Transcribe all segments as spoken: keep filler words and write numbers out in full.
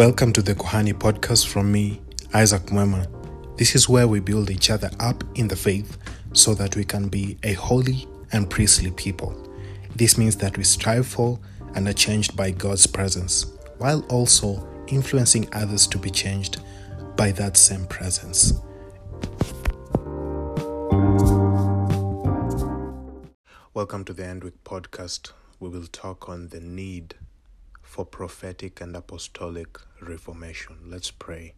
Welcome to the Kohani podcast from me, Isaac Mwema. This is where we build each other up in the faith so that we can be a holy and priestly people. This means that we strive for and are changed by God's presence, while also influencing others to be changed by that same presence. Welcome to the End Week podcast. We will talk on the need for prophetic and apostolic reformation. Let's pray.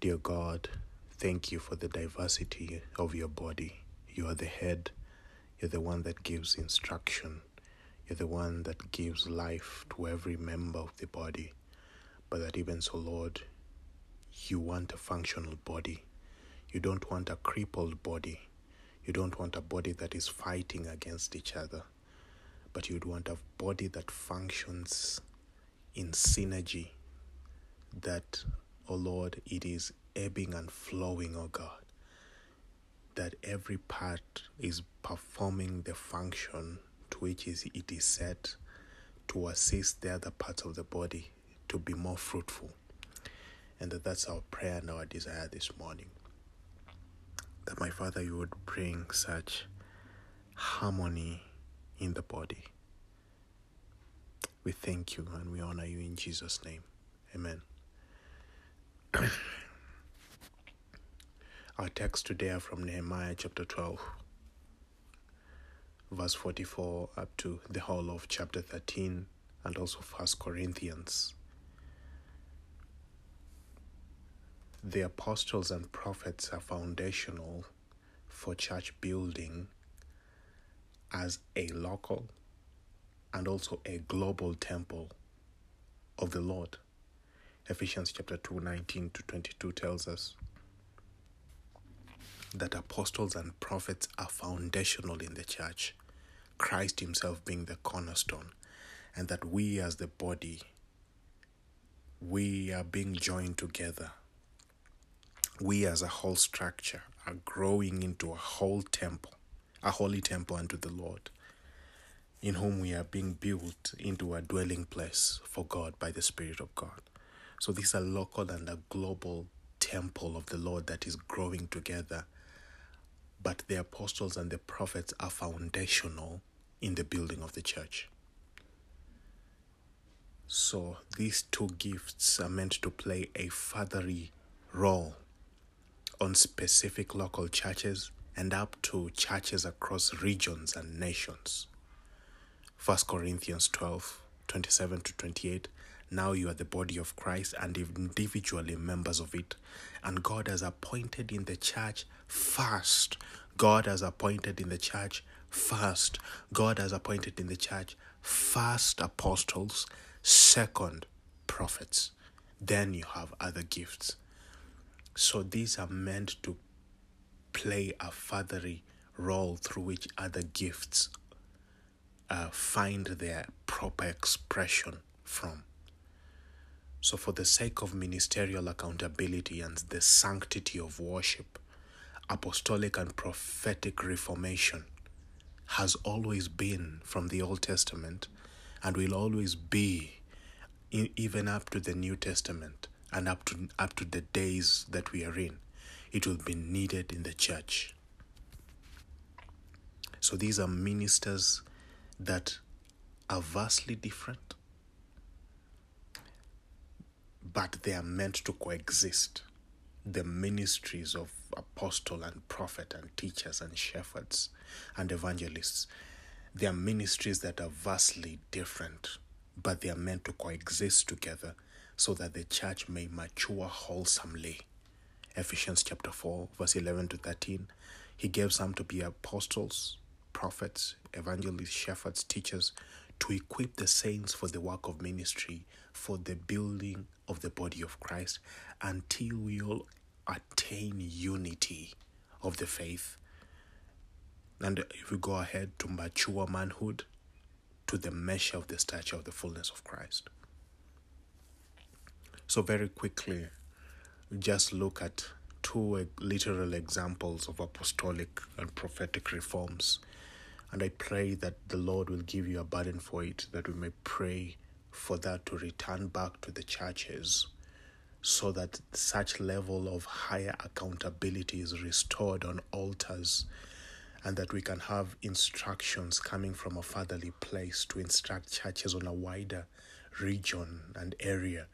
Dear God, thank you for the diversity of your body. You are the head. You're the one that gives instruction. You're the one that gives life to every member of the body. But that even so, Lord, you want a functional body. You don't want a crippled body. You don't want a body that is fighting against each other. But you'd want a body that functions in synergy, that, oh Lord, it is ebbing and flowing, oh God, that every part is performing the function to which it is set to assist the other parts of the body to be more fruitful. And that that's our prayer and our desire this morning, that, my Father, you would bring such harmony in the body. We thank you and we honor you in Jesus' name. Amen. Our text today are from Nehemiah chapter twelve, verse forty-four up to the whole of chapter thirteen, and also First Corinthians. The apostles and prophets are foundational for church building as a local and also a global temple of the Lord. Ephesians chapter two, nineteen to twenty-two tells us that apostles and prophets are foundational in the church, Christ himself being the cornerstone, and that we as the body, we are being joined together. We as a whole structure are growing into a whole temple, a holy temple unto the Lord, in whom we are being built into a dwelling place for God by the Spirit of God. So this is a local and a global temple of the Lord that is growing together, but the apostles and the prophets are foundational in the building of the church. So these two gifts are meant to play a fatherly role on specific local churches and up to churches across regions and nations. First Corinthians twelve, twenty-seven to twenty-eight. Now you are the body of Christ and individually members of it. And God has appointed in the church first. God has appointed in the church first. God has appointed in the church first apostles, second prophets. Then you have other gifts. So these are meant to play a fatherly role through which other gifts uh, find their proper expression from. So for the sake of ministerial accountability and the sanctity of worship, apostolic and prophetic reformation has always been from the Old Testament and will always be in, even up to the New Testament and up to, up to the days that we are in. It will be needed in the church. So these are ministers that are vastly different, but they are meant to coexist. The ministries of apostle and prophet and teachers and shepherds and evangelists, they are ministries that are vastly different, but they are meant to coexist together so that the church may mature wholesomely. Ephesians chapter four, verse eleven to thirteen. He gave some to be apostles, prophets, evangelists, shepherds, teachers, to equip the saints for the work of ministry, for the building of the body of Christ, until we all attain unity of the faith. And if we go ahead, to mature manhood, to the measure of the stature of the fullness of Christ. So very quickly, just look at two literal examples of apostolic and prophetic reforms. And I pray that the Lord will give you a burden for it, that we may pray for that to return back to the churches, so that such level of higher accountability is restored on altars, and that we can have instructions coming from a fatherly place to instruct churches on a wider region and area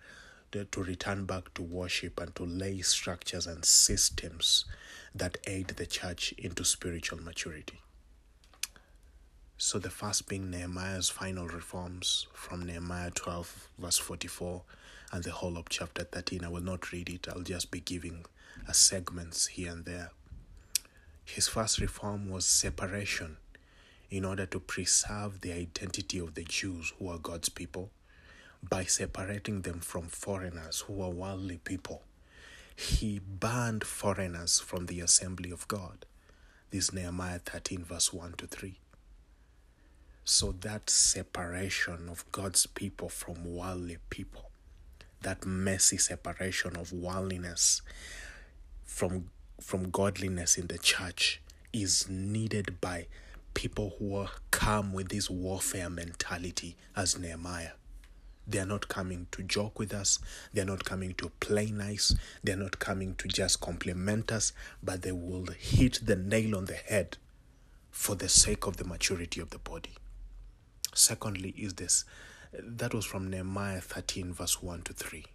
to return back to worship and to lay structures and systems that aid the church into spiritual maturity. So the first being Nehemiah's final reforms from Nehemiah twelve verse forty-four and the whole of chapter thirteen. I will not read it. I'll just be giving a segments here and there. His first reform was separation in order to preserve the identity of the Jews who are God's people by separating them from foreigners who are worldly people. He banned foreigners from the assembly of God. This is Nehemiah thirteen verse one to three. So that separation of God's people from worldly people, that messy separation of worldliness from, from godliness in the church is needed by people who are come with this warfare mentality as Nehemiah. They are not coming to joke with us. They are not coming to play nice. They are not coming to just compliment us, but they will hit the nail on the head for the sake of the maturity of the body. Secondly is this, that was from Nehemiah thirteen verse one to three.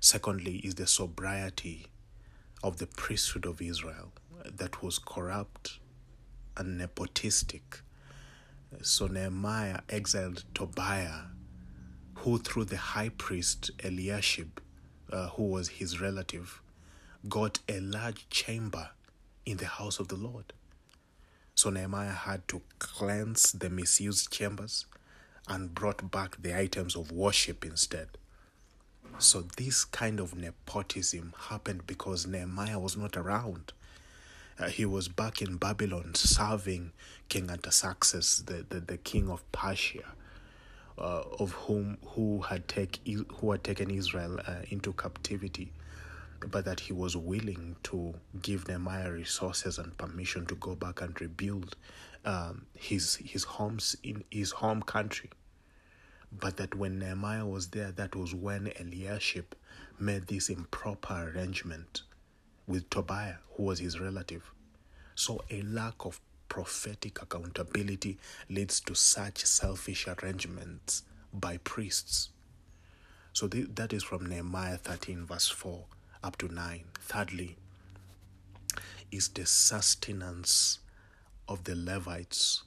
Secondly is the sobriety of the priesthood of Israel that was corrupt and nepotistic. So Nehemiah exiled Tobiah, who through the high priest Eliashib, uh, who was his relative, got a large chamber in the house of the Lord. So Nehemiah had to cleanse the misused chambers and brought back the items of worship instead. So this kind of nepotism happened because Nehemiah was not around. Uh, he was back in Babylon serving King Artaxerxes, the, the, the king of Persia, uh, of whom who had, take, who had taken Israel uh, into captivity, but that he was willing to give Nehemiah resources and permission to go back and rebuild um, his his homes in his home country. But that when Nehemiah was there, that was when Eliashib made this improper arrangement with Tobiah, who was his relative. So a lack of prophetic accountability leads to such selfish arrangements by priests. So th- that is from Nehemiah thirteen verse four up to nine. Thirdly, is the sustenance of the Levites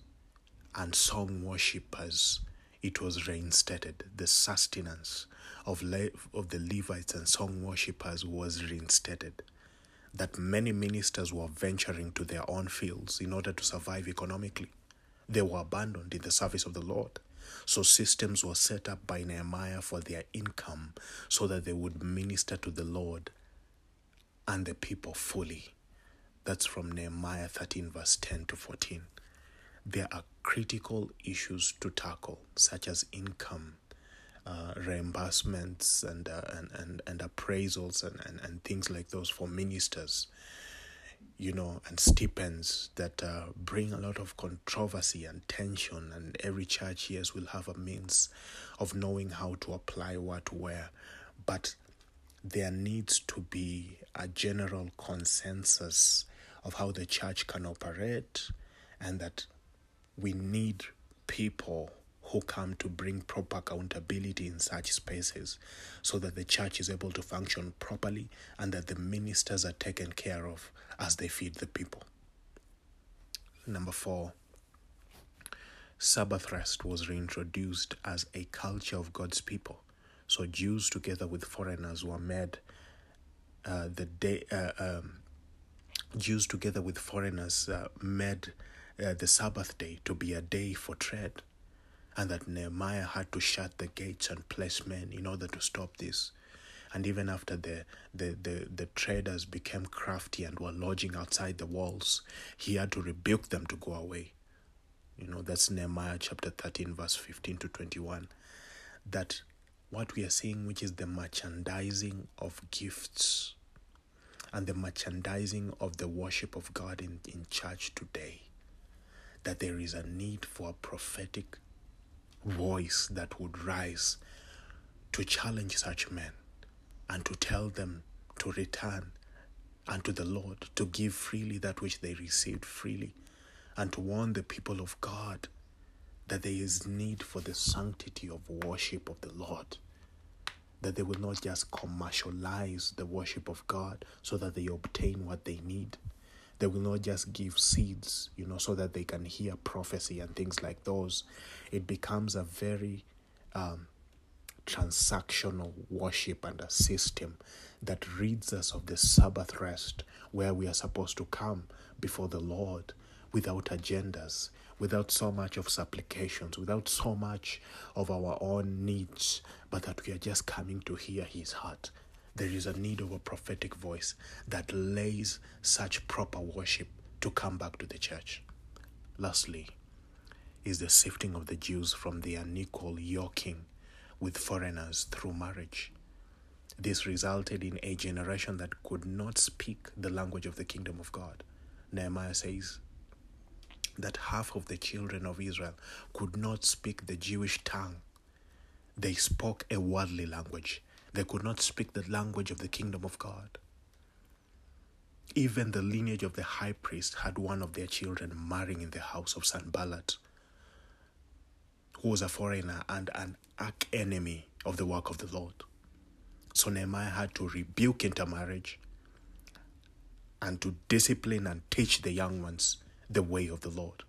and song worshippers. It was reinstated. The sustenance of, Le- of the Levites and song worshippers was reinstated. That many ministers were venturing to their own fields in order to survive economically. They were abandoned in the service of the Lord. So systems were set up by Nehemiah for their income so that they would minister to the Lord and the people fully. That's from Nehemiah thirteen verse ten to fourteen. There are critical issues to tackle, such as income, uh, reimbursements and, uh, and and and appraisals and, and, and things like those for ministers, you know, and stipends that uh, bring a lot of controversy and tension, and every church, yes, will have a means of knowing how to apply what where, but there needs to be a general consensus of how the church can operate, and that we need people who come to bring proper accountability in such spaces so that the church is able to function properly and that the ministers are taken care of as they feed the people. Number four, Sabbath rest was reintroduced as a culture of God's people. So Jews together with foreigners were made uh, the day. Uh, um, Jews together with foreigners uh, made uh, the Sabbath day to be a day for trade. And that Nehemiah had to shut the gates and place men in order to stop this. And even after the, the, the, the traders became crafty and were lodging outside the walls, he had to rebuke them to go away. You know, that's Nehemiah chapter thirteen, verse fifteen to twenty-one. That what we are seeing, which is the merchandising of gifts and the merchandising of the worship of God in, in church today, that there is a need for a prophetic voice that would rise to challenge such men and to tell them to return unto the Lord, to give freely that which they received freely, and to warn the people of God that there is need for the sanctity of worship of the Lord, that they will not just commercialize the worship of God so that they obtain what they need. They will not just give seeds, you know, so that they can hear prophecy and things like those. It becomes a very um, transactional worship and a system that rids us of the Sabbath rest, where we are supposed to come before the Lord without agendas, without so much of supplications, without so much of our own needs, but that we are just coming to hear his heart. There is a need of a prophetic voice that lays such proper worship to come back to the church. Lastly, is the sifting of the Jews from the unequal yoking with foreigners through marriage. This resulted in a generation that could not speak the language of the kingdom of God. Nehemiah says that half of the children of Israel could not speak the Jewish tongue. They spoke a worldly language. They could not speak the language of the kingdom of God. Even the lineage of the high priest had one of their children marrying in the house of Sanballat, who was a foreigner and an arch-enemy of the work of the Lord. So Nehemiah had to rebuke intermarriage and to discipline and teach the young ones the way of the Lord.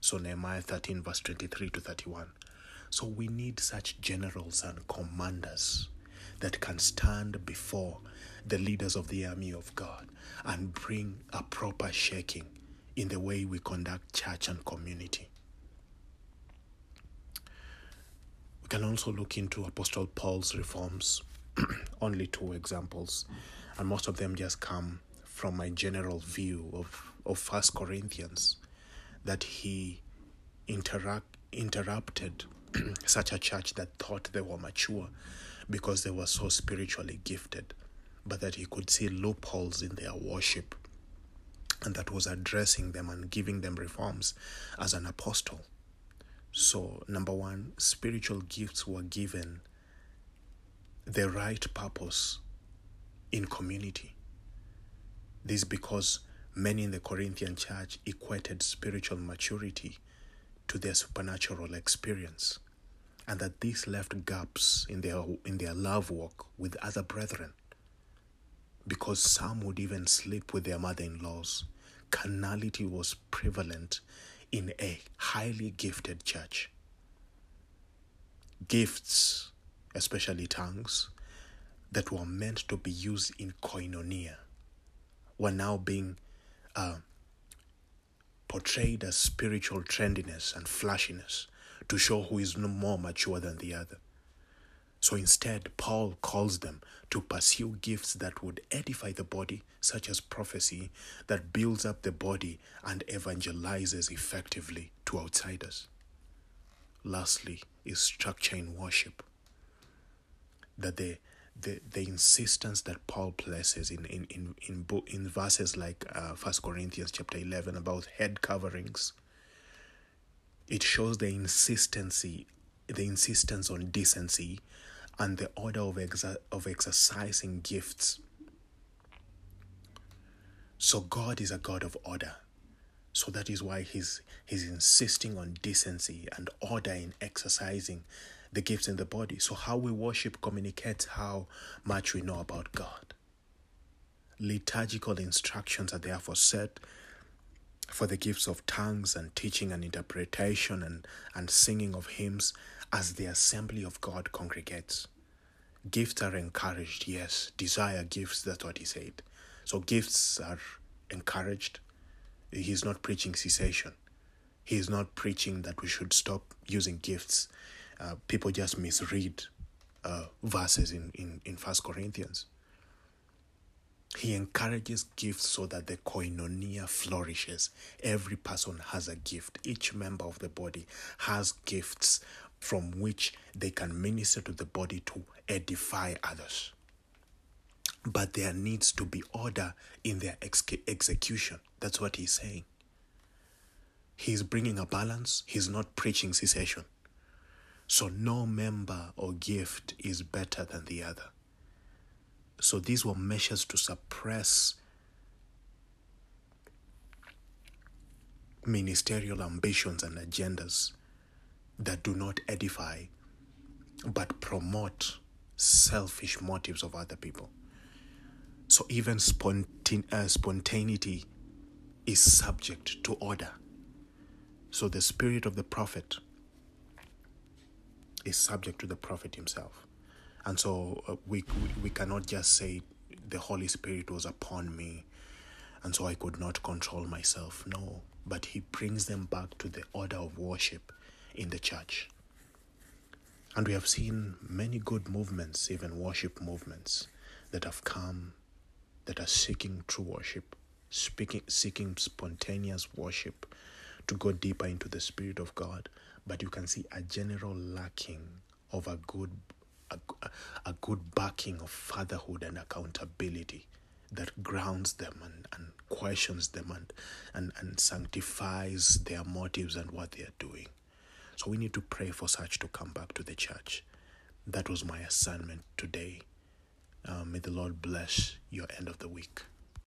So Nehemiah thirteen verse twenty-three to thirty-one. So we need such generals and commanders that can stand before the leaders of the army of God and bring a proper shaking in the way we conduct church and community. We can also look into Apostle Paul's reforms. Only two examples, and most of them just come from my general view of, of First Corinthians, that he interact, interrupted such a church that thought they were mature because they were so spiritually gifted, but that he could see loopholes in their worship, and that was addressing them and giving them reforms as an apostle. So, number one, spiritual gifts were given the right purpose in community. This because many in the Corinthian church equated spiritual maturity to their supernatural experience, and that this left gaps in their in their love walk with other brethren, because some would even sleep with their mother-in-laws. Carnality was prevalent in a highly gifted church. Gifts, especially tongues, that were meant to be used in koinonia, were now being uh, portrayed as spiritual trendiness and flashiness to show who is no more mature than the other. So instead, Paul calls them to pursue gifts that would edify the body, such as prophecy that builds up the body and evangelizes effectively to outsiders. Lastly, is structure in worship. That the the the insistence that Paul places in in in in, bo- in verses like uh, First Corinthians chapter eleven about head coverings, it shows the insistency, the insistence on decency, and the order of exa- of exercising gifts. So God is a God of order. So that is why he's he's insisting on decency and order in exercising the gifts in the body. So how we worship communicates how much we know about God. Liturgical instructions are therefore set for the gifts of tongues and teaching and interpretation and, and singing of hymns as the assembly of God congregates. Gifts are encouraged, yes. Desire gifts, that's what he said. So gifts are encouraged. He's not preaching cessation. He is not preaching that we should stop using gifts. Uh, people just misread uh, verses in, in, in First Corinthians. He encourages gifts so that the koinonia flourishes. Every person has a gift. Each member of the body has gifts from which they can minister to the body to edify others. But there needs to be order in their ex- execution. That's what he's saying. He's bringing a balance. He's not preaching cessation. So no member or gift is better than the other. So these were measures to suppress ministerial ambitions and agendas that do not edify but promote selfish motives of other people. So even spontane- uh, spontaneity is subject to order. So the spirit of the prophet is subject to the prophet himself. And so uh, we, we we cannot just say the Holy Spirit was upon me and so I could not control myself. No, but he brings them back to the order of worship in the church. And we have seen many good movements, even worship movements, that have come, that are seeking true worship, speaking, seeking spontaneous worship to go deeper into the Spirit of God. But you can see a general lacking of a good a, a good backing of fatherhood and accountability that grounds them and, and questions them and, and, and sanctifies their motives and what they are doing. So we need to pray for such to come back to the church. That was my assignment today. Uh, may the Lord bless your end of the week.